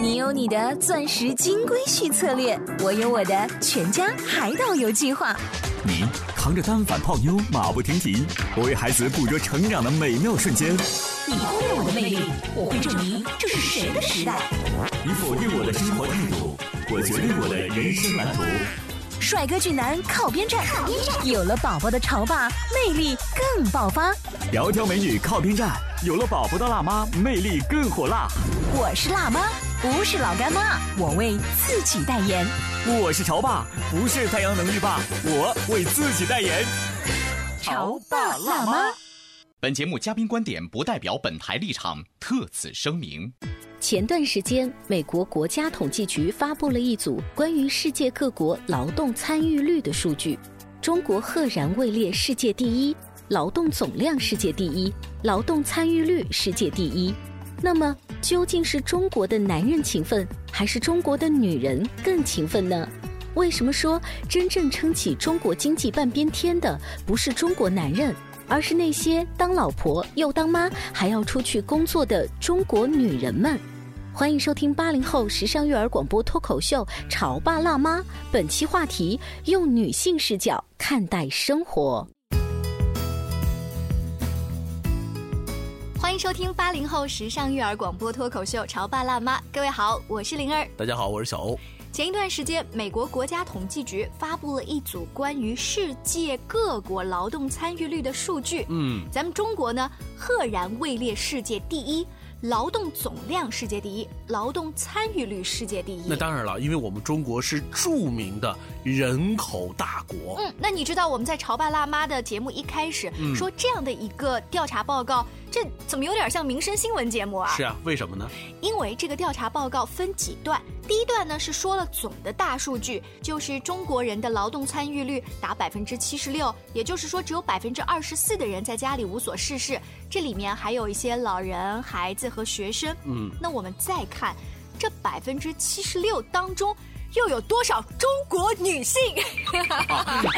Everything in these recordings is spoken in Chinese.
你有你的钻石金龟婿策略，我有我的全家海岛游计划。你扛着单反泡妞马不停蹄，我为孩子捕捉成长的美妙瞬间。你忽略我的魅力，我会证明这是谁的时代。你否定我的生活态度，我决定我的人生蓝图。帅哥俊男靠边站，有了宝宝的潮爸魅力更爆发。窈窕美女靠边站，有了宝宝的辣妈魅力更火辣。我是辣妈，不是老干妈，我为自己代言。我是潮爸，不是太阳能浴霸，我为自己代言。潮爸辣妈。本节目嘉宾观点不代表本台立场，特此声明。前段时间，美国国家统计局发布了一组关于世界各国劳动参与率的数据，中国赫然位列世界第一，劳动总量世界第一，劳动参与率世界第一。那么，究竟是中国的男人勤奋，还是中国的女人更勤奋呢？为什么说真正撑起中国经济半边天的不是中国男人，而是那些当老婆又当妈还要出去工作的中国女人们？欢迎收听80后时尚育儿广播脱口秀《潮爸辣妈》，本期话题：用女性视角看待生活。欢迎收听80后时尚育儿广播脱口秀《潮爸辣妈》，各位好，我是灵儿。大家好，我是小欧。前一段时间，美国国家统计局发布了一组关于世界各国劳动参与率的数据。咱们中国呢，赫然位列世界第一，劳动总量世界第一，劳动参与率世界第一。那当然了，因为我们中国是著名的人口大国。那你知道我们在潮爸辣妈的节目一开始说这样的一个调查报告，这怎么有点像民生新闻节目啊？是啊，为什么呢？因为这个调查报告分几段，第一段呢是说了总的大数据，就是中国人的劳动参与率达76%，也就是说只有24%的人在家里无所事事，这里面还有一些老人、孩子和学生。那我们再看这76%当中。又有多少中国女性、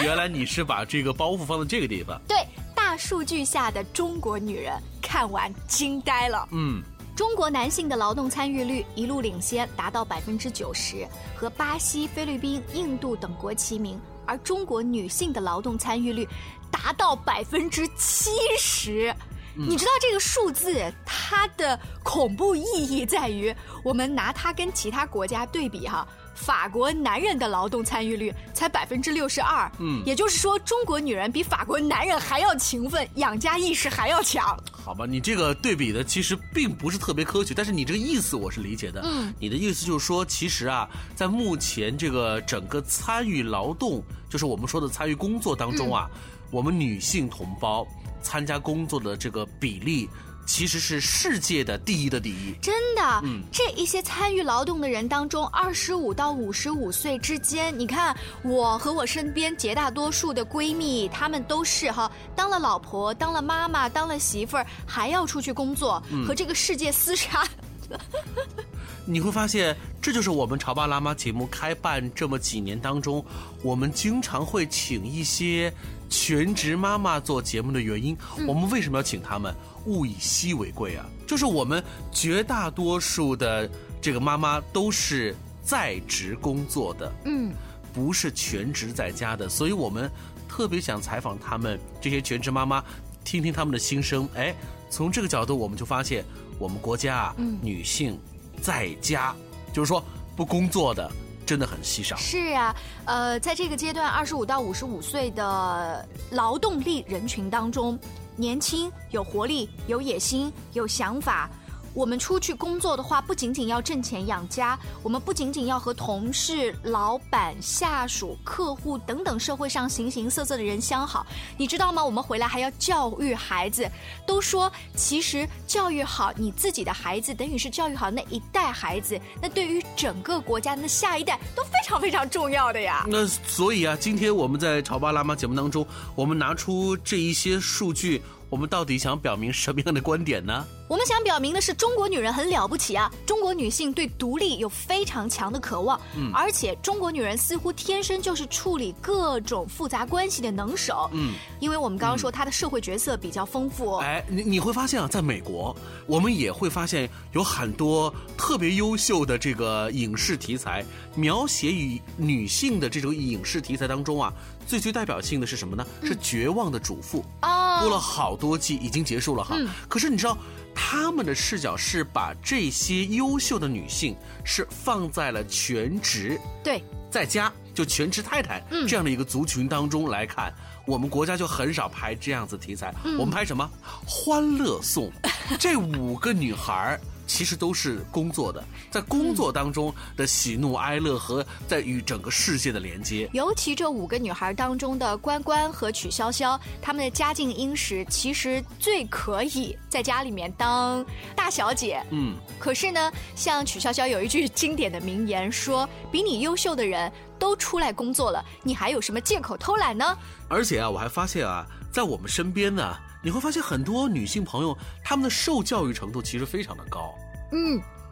原来你是把这个包袱放在这个地方。对，大数据下的中国女人看完惊呆了。中国男性的劳动参与率一路领先，达到90%，和巴西、菲律宾、印度等国齐名，而中国女性的劳动参与率达到70%。你知道这个数字它的恐怖意义在于，我们拿它跟其他国家对比哈，法国男人的劳动参与率才62%，也就是说中国女人比法国男人还要勤奋，养家意识还要强。好吧，你这个对比的其实并不是特别科学，但是你这个意思我是理解的。你的意思就是说，其实啊，在目前这个整个参与劳动，就是我们说的参与工作当中啊，我们女性同胞参加工作的这个比例其实是世界的第一的第一。真的，这一些参与劳动的人当中，25到55岁之间，你看我和我身边绝大多数的闺蜜，她们都是哈，当了老婆，当了妈妈，当了媳妇儿，还要出去工作，和这个世界厮杀。你会发现，这就是我们潮爸辣妈节目开办这么几年当中，我们经常会请一些全职妈妈做节目的原因。我们为什么要请她们？物以稀为贵啊，就是我们绝大多数的这个妈妈都是在职工作的，不是全职在家的，所以我们特别想采访她们这些全职妈妈，听听她们的心声。从这个角度我们就发现，我们国家啊，女性在家，就是说不工作的真的很稀少。是啊，在这个阶段25到55岁的劳动力人群当中，年轻、有活力、有野心、有想法，我们出去工作的话，不仅仅要挣钱养家，我们不仅仅要和同事、老板、下属、客户等等社会上形形色色的人相好，你知道吗？我们回来还要教育孩子。都说其实教育好你自己的孩子，等于是教育好那一代孩子，那对于整个国家的下一代都非常非常重要的呀。那所以啊，今天我们在潮爸辣妈节目当中，我们拿出这一些数据，我们到底想表明什么样的观点呢？我们想表明的是，中国女人很了不起啊！中国女性对独立有非常强的渴望，而且中国女人似乎天生就是处理各种复杂关系的能手。因为我们刚刚说她的社会角色比较丰富。哎，你会发现啊，在美国，我们也会发现有很多特别优秀的这个影视题材，描写与女性的这种影视题材当中啊，最具代表性的是什么呢？是《绝望的主妇》啊，播了好多季，已经结束了哈。可是你知道，他们的视角是把这些优秀的女性是放在了全职，对，在家就全职太太这样的一个族群当中来看，我们国家就很少拍这样子题材。我们拍什么？欢乐颂。这5个女孩其实都是工作的，在工作当中的喜怒哀乐和在与整个世界的连接。尤其这5个女孩当中的关关和曲筱绡，她们的家境殷实，其实最可以在家里面当大小姐。可是呢，像曲筱绡有一句经典的名言说：“比你优秀的人都出来工作了，你还有什么借口偷懒呢？”而且啊，我还发现啊，在我们身边呢，你会发现很多女性朋友，她们的受教育程度其实非常的高。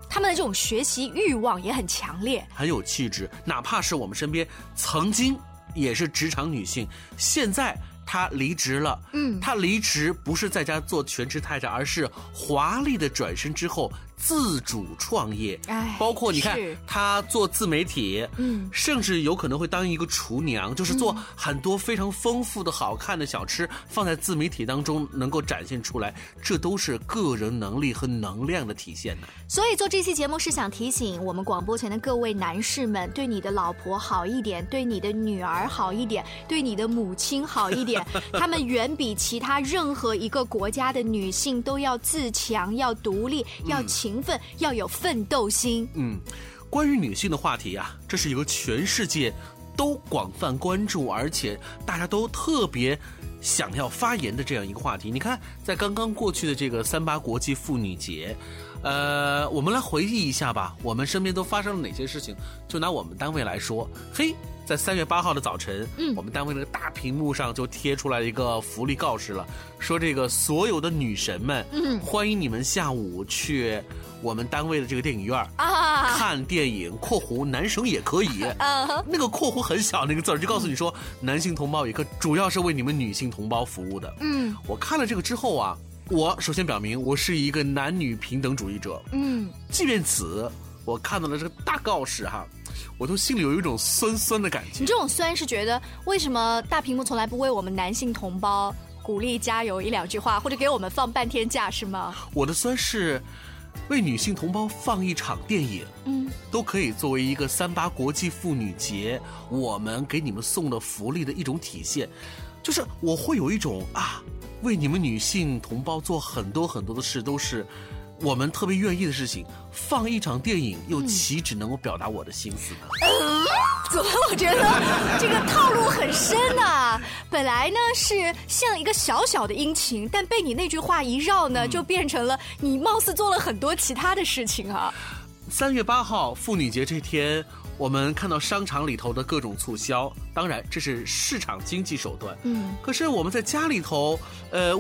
她们的这种学习欲望也很强烈，很有气质。哪怕是我们身边曾经也是职场女性，现在她离职了，她离职不是在家做全职太太，而是华丽的转身之后自主创业。包括你看她做自媒体，甚至有可能会当一个厨娘，就是做很多非常丰富的好看的小吃，放在自媒体当中能够展现出来，这都是个人能力和能量的体现呢。所以做这期节目是想提醒我们广播前的各位男士们，对你的老婆好一点，对你的女儿好一点，对你的母亲好一点，他们远比其他任何一个国家的女性都要自强，要独立，要勤奋，要有奋斗心。关于女性的话题啊，这是一个全世界都广泛关注，而且大家都特别想要发言的这样一个话题。你看，在刚刚过去的这个38国际妇女节，我们来回忆一下吧，我们身边都发生了哪些事情。就拿我们单位来说，在3月8号的早晨，我们单位那个大屏幕上就贴出来一个福利告示了，说这个所有的女神们，欢迎你们下午去我们单位的这个电影院看电影。（男生也可以）那个括弧很小，那个字就告诉你说，男性同胞也可，主要是为你们女性同胞服务的。我看了这个之后啊，我首先表明我是一个男女平等主义者。即便此，我看到了这个大告示哈，我都心里有一种酸酸的感觉。你这种酸是觉得为什么大屏幕从来不为我们男性同胞鼓励加油一两句话，或者给我们放半天假是吗？我的酸是为女性同胞放一场电影，都可以作为一个38国际妇女节我们给你们送的福利的一种体现。就是我会有一种为你们女性同胞做很多很多的事都是我们特别愿意的事情，放一场电影又岂止能够表达我的心思呢？怎么我觉得这个套路很深啊。本来呢是像一个小小的殷勤，但被你那句话一绕呢，就变成了你貌似做了很多其他的事情啊。3月8号妇女节这天，我们看到商场里头的各种促销，当然这是市场经济手段。可是我们在家里头，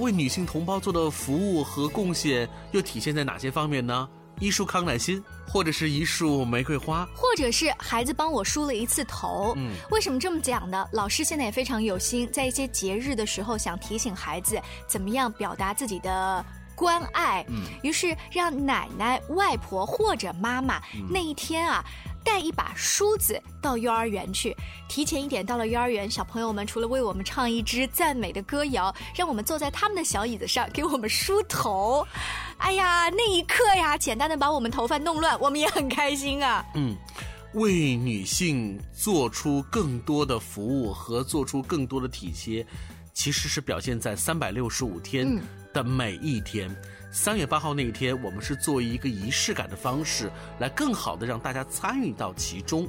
为女性同胞做的服务和贡献又体现在哪些方面呢？一束康乃馨，或者是一束玫瑰花，或者是孩子帮我梳了一次头。为什么这么讲呢？老师现在也非常有心，在一些节日的时候想提醒孩子怎么样表达自己的关爱，于是让奶奶、外婆或者妈妈那一天啊，带一把梳子到幼儿园去。提前一点到了幼儿园，小朋友们除了为我们唱一支赞美的歌谣，让我们坐在他们的小椅子上给我们梳头。哎呀，那一刻呀，简单的把我们头发弄乱，我们也很开心啊。为女性做出更多的服务和做出更多的体贴，其实是表现在365天的每一天。3月8号那一天，我们是作为一个仪式感的方式，来更好的让大家参与到其中。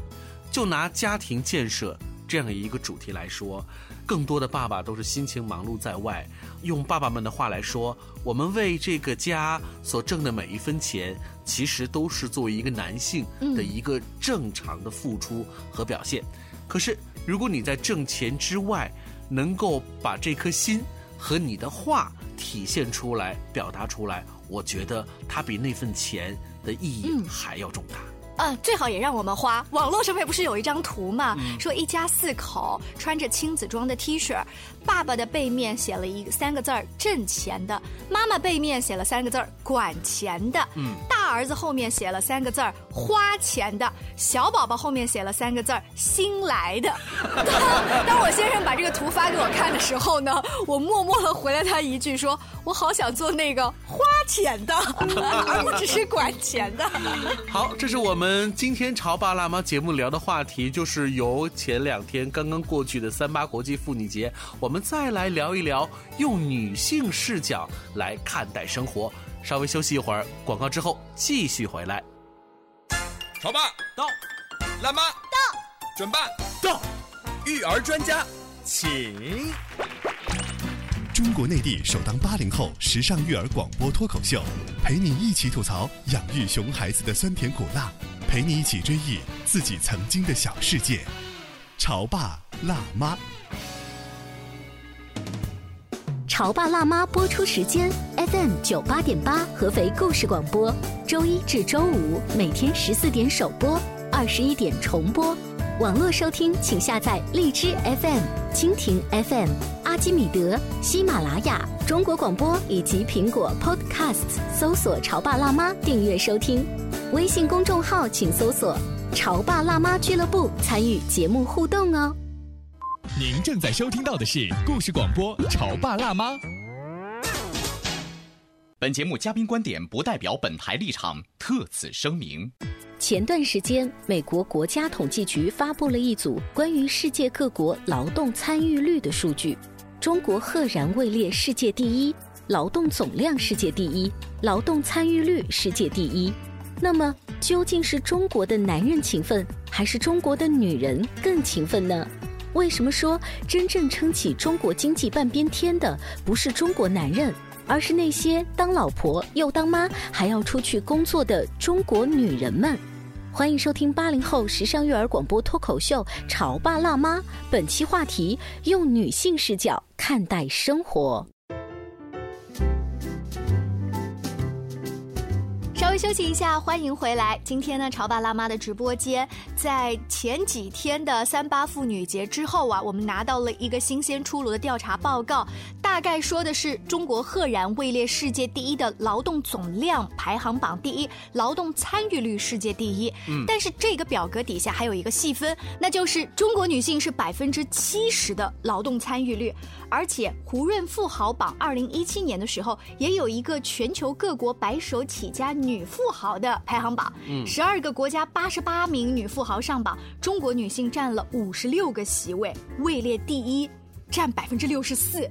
就拿家庭建设这样一个主题来说，更多的爸爸都是辛勤忙碌在外，用爸爸们的话来说，我们为这个家所挣的每一分钱，其实都是作为一个男性的一个正常的付出和表现。可是如果你在挣钱之外能够把这颗心和你的话体现出来表达出来，我觉得它比那份钱的意义还要重大。最好也让我们花。网络上面不是有一张图吗？说一家四口穿着亲子装的 T 恤，爸爸的背面写了三个字儿“挣钱的”，妈妈背面写了三个字儿“管钱的”，大儿子后面写了三个字儿“花钱的”，小宝宝后面写了三个字儿“新来的”。当我先生把这个图发给我看的时候呢，我默默地回了他一句说：“我好想做那个花钱的，而不只是管钱的。”好，这是我们今天潮爸辣妈节目聊的话题，就是由前两天刚刚过去的38国际妇女节，我们再来聊一聊用女性视角来看待生活。稍微休息一会儿，广告之后继续回来。潮爸到，辣妈到，准爸到，育儿专家请。中国内地首档80后时尚育儿广播脱口秀，陪你一起吐槽养育熊孩子的酸甜苦辣，陪你一起追忆自己曾经的小世界。潮爸辣妈，潮爸辣妈播出时间 FM 98.8，合肥故事广播，周一至周五每天14点首播，21点重播。网络收听请下载荔枝 FM、 蜻蜓 FM、 阿基米德、喜马拉雅、中国广播以及苹果 Podcasts， 搜索潮爸辣妈订阅收听。微信公众号请搜索潮爸辣妈俱乐部，参与节目互动哦。您正在收听到的是故事广播潮爸辣妈。本节目嘉宾观点不代表本台立场，特此声明。前段时间，美国国家统计局发布了一组关于世界各国劳动参与率的数据，中国赫然位列世界第一，劳动总量世界第一，劳动参与率世界第一。那么，究竟是中国的男人勤奋，还是中国的女人更勤奋呢？为什么说真正撑起中国经济半边天的不是中国男人，而是那些当老婆又当妈还要出去工作的中国女人们？欢迎收听80后时尚育儿广播脱口秀《潮爸辣妈》，本期话题：用女性视角看待生活。稍微休息一下，欢迎回来。今天呢，潮爸辣妈的直播间在前几天的38妇女节之后啊，我们拿到了一个新鲜出炉的调查报告，大概说的是中国赫然位列世界第一的劳动总量排行榜第一，劳动参与率世界第一。但是这个表格底下还有一个细分，那就是中国女性是70%的劳动参与率，而且胡润富豪榜2017年的时候也有一个全球各国白手起家女富豪的排行榜，12个国家88名女富豪上榜，中国女性占了56个席位，位列第一，占64%。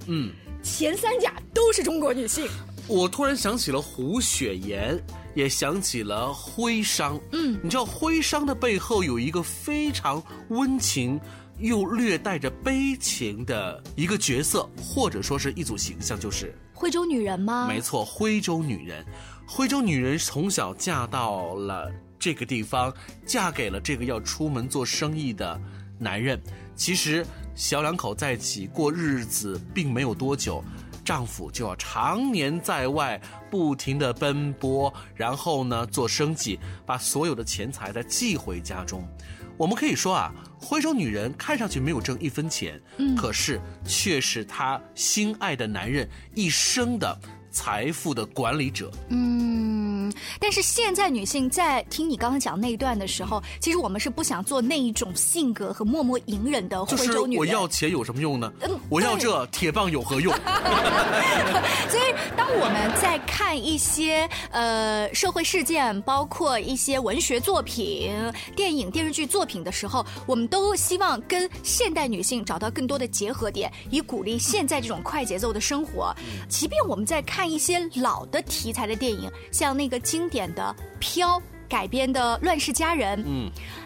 前三甲都是中国女性。我突然想起了胡雪岩，也想起了徽商。你知道徽商的背后有一个非常温情又略带着悲情的一个角色，或者说是一组形象，就是徽州女人吗？没错，徽州女人。徽州女人从小嫁到了这个地方，嫁给了这个要出门做生意的男人。其实小两口在一起过日子并没有多久，丈夫就要常年在外不停地奔波，然后呢做生计，把所有的钱财再寄回家中。我们可以说啊，徽州女人看上去没有挣一分钱，可是却是她心爱的男人一生的财富的管理者。但是现在女性在听你刚才讲那一段的时候，其实我们是不想做那一种性格和默默隐忍的徽州女人。就是我要钱有什么用呢？我要这铁棒有何用？所以当我们在看一些社会事件，包括一些文学作品、电影电视剧作品的时候，我们都希望跟现代女性找到更多的结合点，以鼓励现在这种快节奏的生活。即便我们在看看一些老的题材的电影，像那个经典的《飘》改编的《乱世佳人》，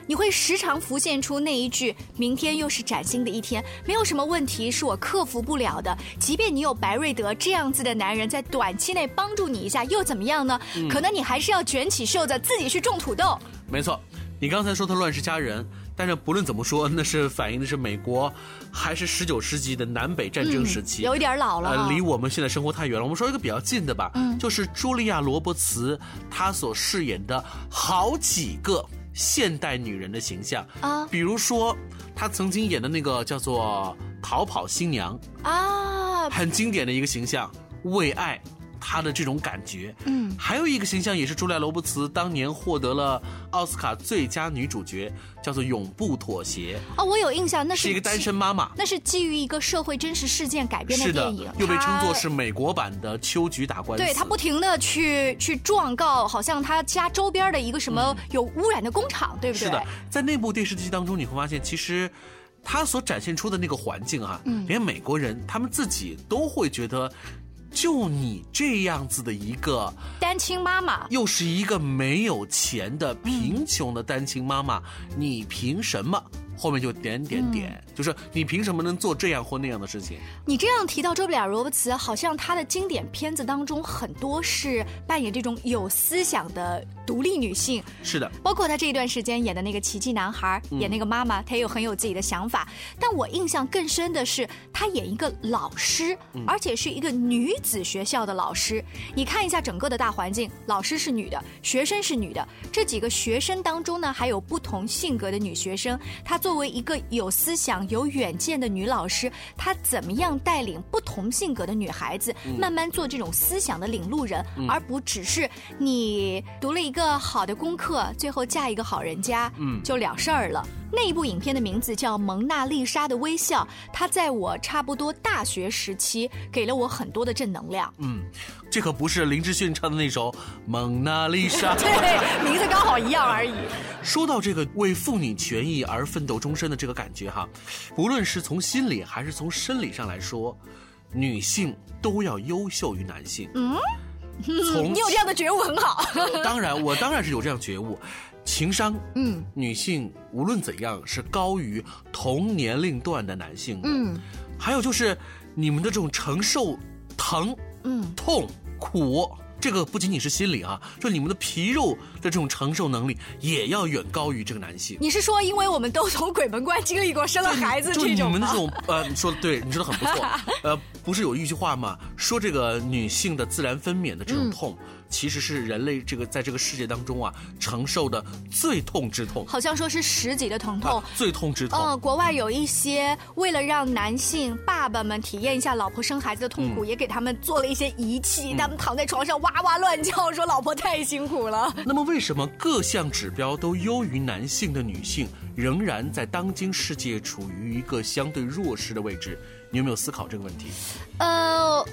你会时常浮现出那一句明天又是崭新的一天，没有什么问题是我克服不了的。即便你有白瑞德这样子的男人在短期内帮助你一下又怎么样呢？可能你还是要卷起袖子自己去种土豆。没错，你刚才说他《乱世佳人》，但是不论怎么说，那是反映的是美国还是19世纪的南北战争时期，有一点老了，离我们现在生活太远了。我们说一个比较近的吧，就是茱莉亚·罗伯茨她所饰演的好几个现代女人的形象啊，比如说她曾经演的那个叫做《逃跑新娘》啊，很经典的一个形象，为爱她的这种感觉。还有一个形象也是茱莉亚·罗伯茨当年获得了奥斯卡最佳女主角，叫做《永不妥协》。哦，我有印象，那 是一个单身妈妈，那是基于一个社会真实事件改编的电影，是的，又被称作是美国版的《秋菊打官司》。对，她不停的去状告，好像她家周边的一个什么有污染的工厂，对不对？是的，在那部电视剧当中，你会发现其实她所展现出的那个环境啊，连美国人他们自己都会觉得。就你这样子的一个单亲妈妈，又是一个没有钱的贫穷的单亲妈妈，你凭什么？后面就点，就是你凭什么能做这样或那样的事情？你这样提到茱莉亚·罗伯茨，好像她的经典片子当中很多是扮演这种有思想的独立女性。是的，包括她这一段时间演的那个《奇迹男孩》，演那个妈妈，她也有很有自己的想法。但我印象更深的是，她演一个老师，而且是一个女子学校的老师。你看一下整个的大环境，老师是女的，学生是女的，这几个学生当中呢，还有不同性格的女学生，她作为一个有思想有远见的女老师，她怎么样带领不同性格的女孩子慢慢做这种思想的领路人，而不只是你读了一个好的功课最后嫁一个好人家就了事儿了。那一部影片的名字叫《蒙娜丽莎的微笑》，它在我差不多大学时期给了我很多的正能量。这可不是林志炫唱的那首《蒙娜丽莎》对，名字刚好一样而已。说到这个为妇女权益而奋斗终身的这个感觉哈，不论是从心理还是从生理上来说，女性都要优秀于男性。你有这样的觉悟很好。当然，我当然是有这样觉悟。情商，女性无论怎样是高于同年龄段的男性的。还有就是你们的这种承受疼、痛、苦。这个不仅仅是心理啊，就你们的皮肉的这种承受能力也要远高于这个男性。你是说因为我们都从鬼门关经历过生了孩子这种吗？就你们那种你说的对，你说的很不错。不是有一句话吗？说这个女性的自然分娩的这种痛，其实是人类这个在这个世界当中啊承受的最痛之痛，好像说是10级的疼痛，最痛之痛。国外有一些为了让男性爸爸们体验一下老婆生孩子的痛苦，也给他们做了一些仪器，他们躺在床上哇哇乱叫，说老婆太辛苦了。那么为什么各项指标都优于男性的女性，仍然在当今世界处于一个相对弱势的位置？你有没有思考这个问题？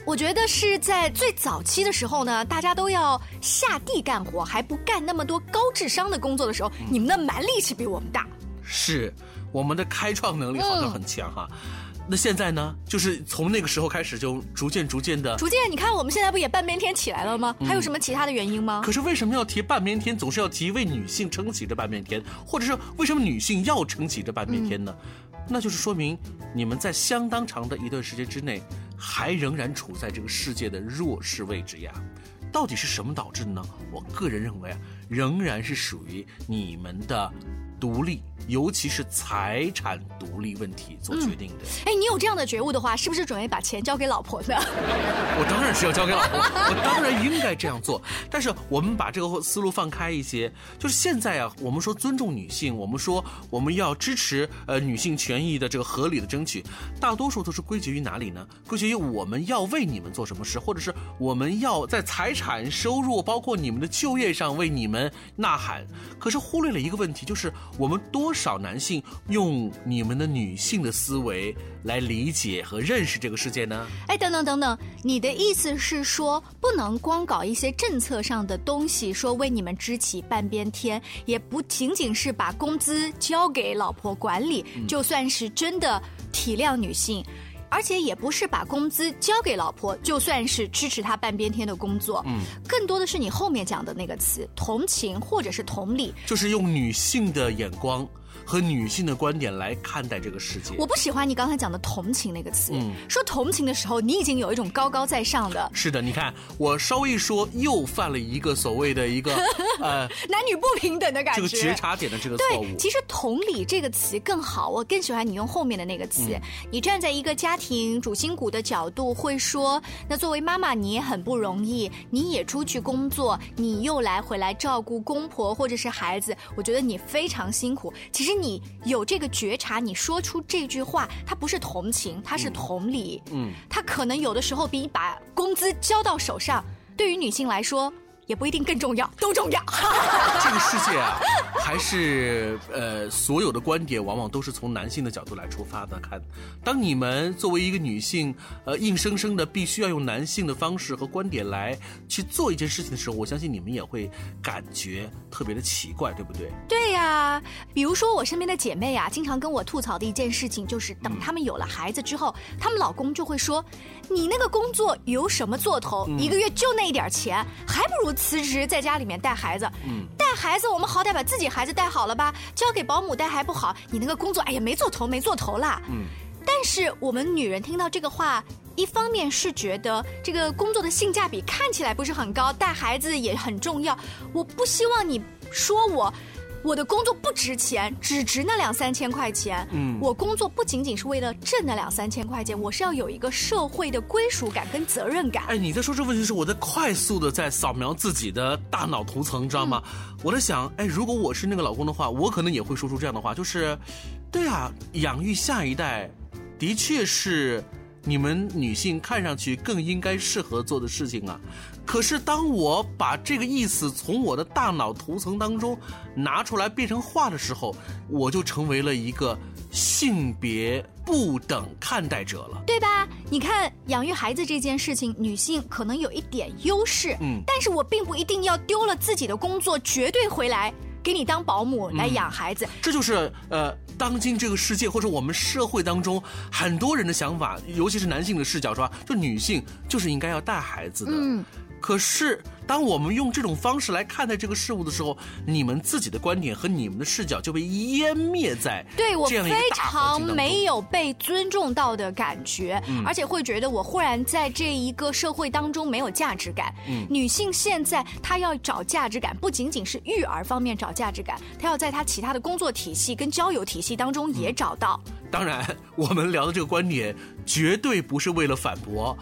我觉得是在最早期的时候呢，大家都要下地干活，还不干那么多高智商的工作的时候，你们的蛮力气比我们大，是我们的开创能力好像很强哈。那现在呢，就是从那个时候开始就逐渐，你看我们现在不也半边天起来了吗？还有什么其他的原因吗？可是为什么要提半边天，总是要提为女性撑起这半边天，或者是为什么女性要撑起这半边天呢？那就是说明你们在相当长的一段时间之内还仍然处在这个世界的弱势位置呀。到底是什么导致的呢？我个人认为啊，仍然是属于你们的独立，尤其是财产独立问题所决定的。你有这样的觉悟的话，是不是准备把钱交给老婆呢？我当然是要交给老婆，我当然应该这样做。但是我们把这个思路放开一些，就是现在啊，我们说尊重女性，我们说我们要支持女性权益的这个合理的争取，大多数都是归结于哪里呢？归结于我们要为你们做什么事，或者是我们要在财产、收入，包括你们的就业上为你们呐喊。可是忽略了一个问题，就是我们多少男性用你们的女性的思维来理解和认识这个世界呢？等等，你的意思是说不能光搞一些政策上的东西，说为你们支起半边天，也不仅仅是把工资交给老婆管理，就算是真的体谅女性，而且也不是把工资交给老婆就算是支持她半边天的工作，嗯，更多的是你后面讲的那个词，同情或者是同理，就是用女性的眼光和女性的观点来看待这个世界。我不喜欢你刚才讲的同情那个词，嗯，说同情的时候你已经有一种高高在上的。是的，你看我稍微说又犯了一个所谓的一个男女不平等的感觉，这个觉察点的这个错误。对，其实同理这个词更好，我更喜欢你用后面的那个词，嗯，你站在一个家庭主心骨的角度会说，那作为妈妈你也很不容易，你也出去工作，你又来回来照顾公婆或者是孩子，我觉得你非常辛苦。其实你有这个觉察，你说出这句话，它不是同情，它是同理，嗯，它可能有的时候比把工资交到手上，对于女性来说也不一定更重要，都重要。这个世界啊，还是所有的观点往往都是从男性的角度来出发的看。当你们作为一个女性，硬生生的必须要用男性的方式和观点来去做一件事情的时候，我相信你们也会感觉特别的奇怪，对不对？对呀，啊，比如说我身边的姐妹啊，经常跟我吐槽的一件事情就是，等她们有了孩子之后，她们老公就会说：“你那个工作有什么做头？一个月就那一点钱，还不如辞职在家里面带孩子，带孩子我们好歹把自己孩子带好了吧，交给保姆带还不好，你那个工作哎呀没做头啦。”但是我们女人听到这个话，一方面是觉得这个工作的性价比看起来不是很高，带孩子也很重要，我不希望你说我的工作不值钱，只值那2-3千块钱。我工作不仅仅是为了挣那2-3千块钱，我是要有一个社会的归属感跟责任感。哎，你在说这问题时，我在快速的在扫描自己的大脑图层，知道吗？我在想，哎，如果我是那个老公的话，我可能也会说出这样的话，就是，对啊，养育下一代，的确是你们女性看上去更应该适合做的事情啊。可是当我把这个意思从我的大脑图层当中拿出来变成话的时候，我就成为了一个性别不等看待者了，对吧？你看养育孩子这件事情，女性可能有一点优势，但是我并不一定要丢了自己的工作绝对回来给你当保姆来养孩子，这就是当今这个世界或者我们社会当中很多人的想法，尤其是男性的视角，说就女性就是应该要带孩子的。可是当我们用这种方式来看待这个事物的时候，你们自己的观点和你们的视角就被湮灭在这样一个大环境当中。对，我非常没有被尊重到的感觉，而且会觉得我忽然在这一个社会当中没有价值感。女性现在她要找价值感，不仅仅是育儿方面找价值感，她要在她其他的工作体系跟交友体系当中也找到。当然，我们聊的这个观点绝对不是为了反驳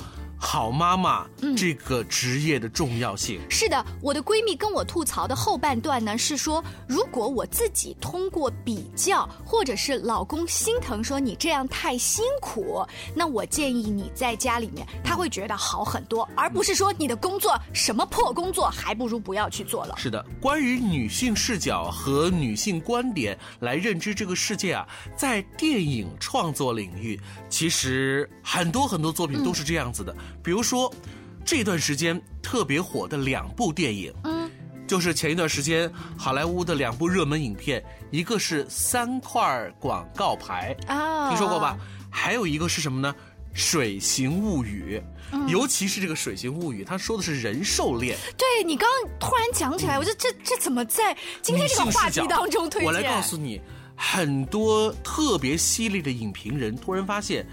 好妈妈这个职业的重要性。是的，我的闺蜜跟我吐槽的后半段呢，是说如果我自己通过比较或者是老公心疼说你这样太辛苦，那我建议你在家里面，他会觉得好很多，而不是说你的工作什么破工作，还不如不要去做了。是的，关于女性视角和女性观点来认知这个世界啊，在电影创作领域其实很多作品都是这样子的。比如说这段时间特别火的2部电影，就是前一段时间好莱坞的2部热门影片，一个是3块广告牌啊，听说过吧？还有一个是什么呢？水形物语，尤其是这个水形物语，它说的是人兽恋。对，你刚刚突然讲起来，我就这怎么在今天这个话题当中推荐？我来告诉你，很多特别犀利的影评人突然发现，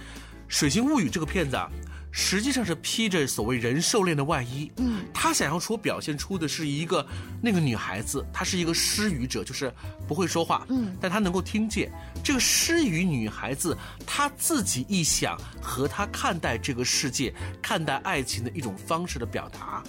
水形物语这个片子啊，实际上是披着所谓人兽恋的外衣，他想要表现出的是一个那个女孩子，她是一个失语者，就是不会说话，但她能够听见。这个失语女孩子她自己臆想和她看待这个世界、看待爱情的一种方式的表达。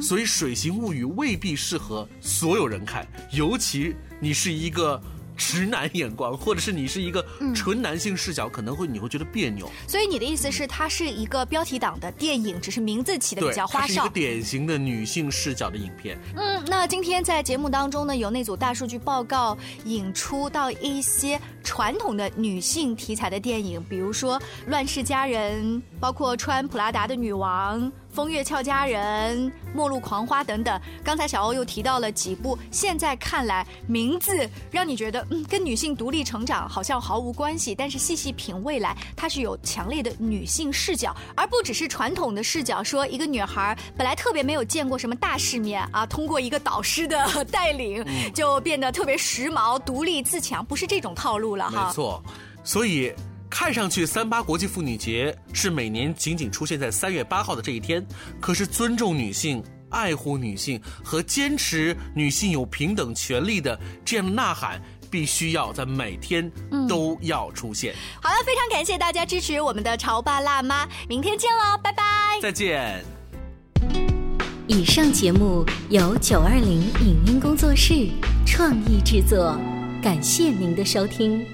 所以《水形物语》未必适合所有人看，尤其你是一个直男眼光，或者是你是一个纯男性视角，可能你会觉得别扭。所以你的意思是，它是一个标题党的电影，只是名字起的比较花哨。对，它是一个典型的女性视角的影片。那今天在节目当中呢，由那组大数据报告引出到一些传统的女性题材的电影，比如说《乱世佳人》，包括《穿普拉达的女王》。《风月俏佳人》《末路狂花》等等。刚才小欧又提到了几部现在看来名字让你觉得跟女性独立成长好像毫无关系，但是细细品味来，它是有强烈的女性视角，而不只是传统的视角，说一个女孩本来特别没有见过什么大世面啊，通过一个导师的带领就变得特别时髦、独立自强，不是这种套路了哈。没错，所以看上去三八国际妇女节是每年仅仅出现在3月8号的这一天，可是尊重女性、爱护女性和坚持女性有平等权利的这样的呐喊必须要在每天都要出现。好了，非常感谢大家支持我们的潮爸辣妈，明天见喽，拜拜，再见。以上节目由920影音工作室创意制作，感谢您的收听。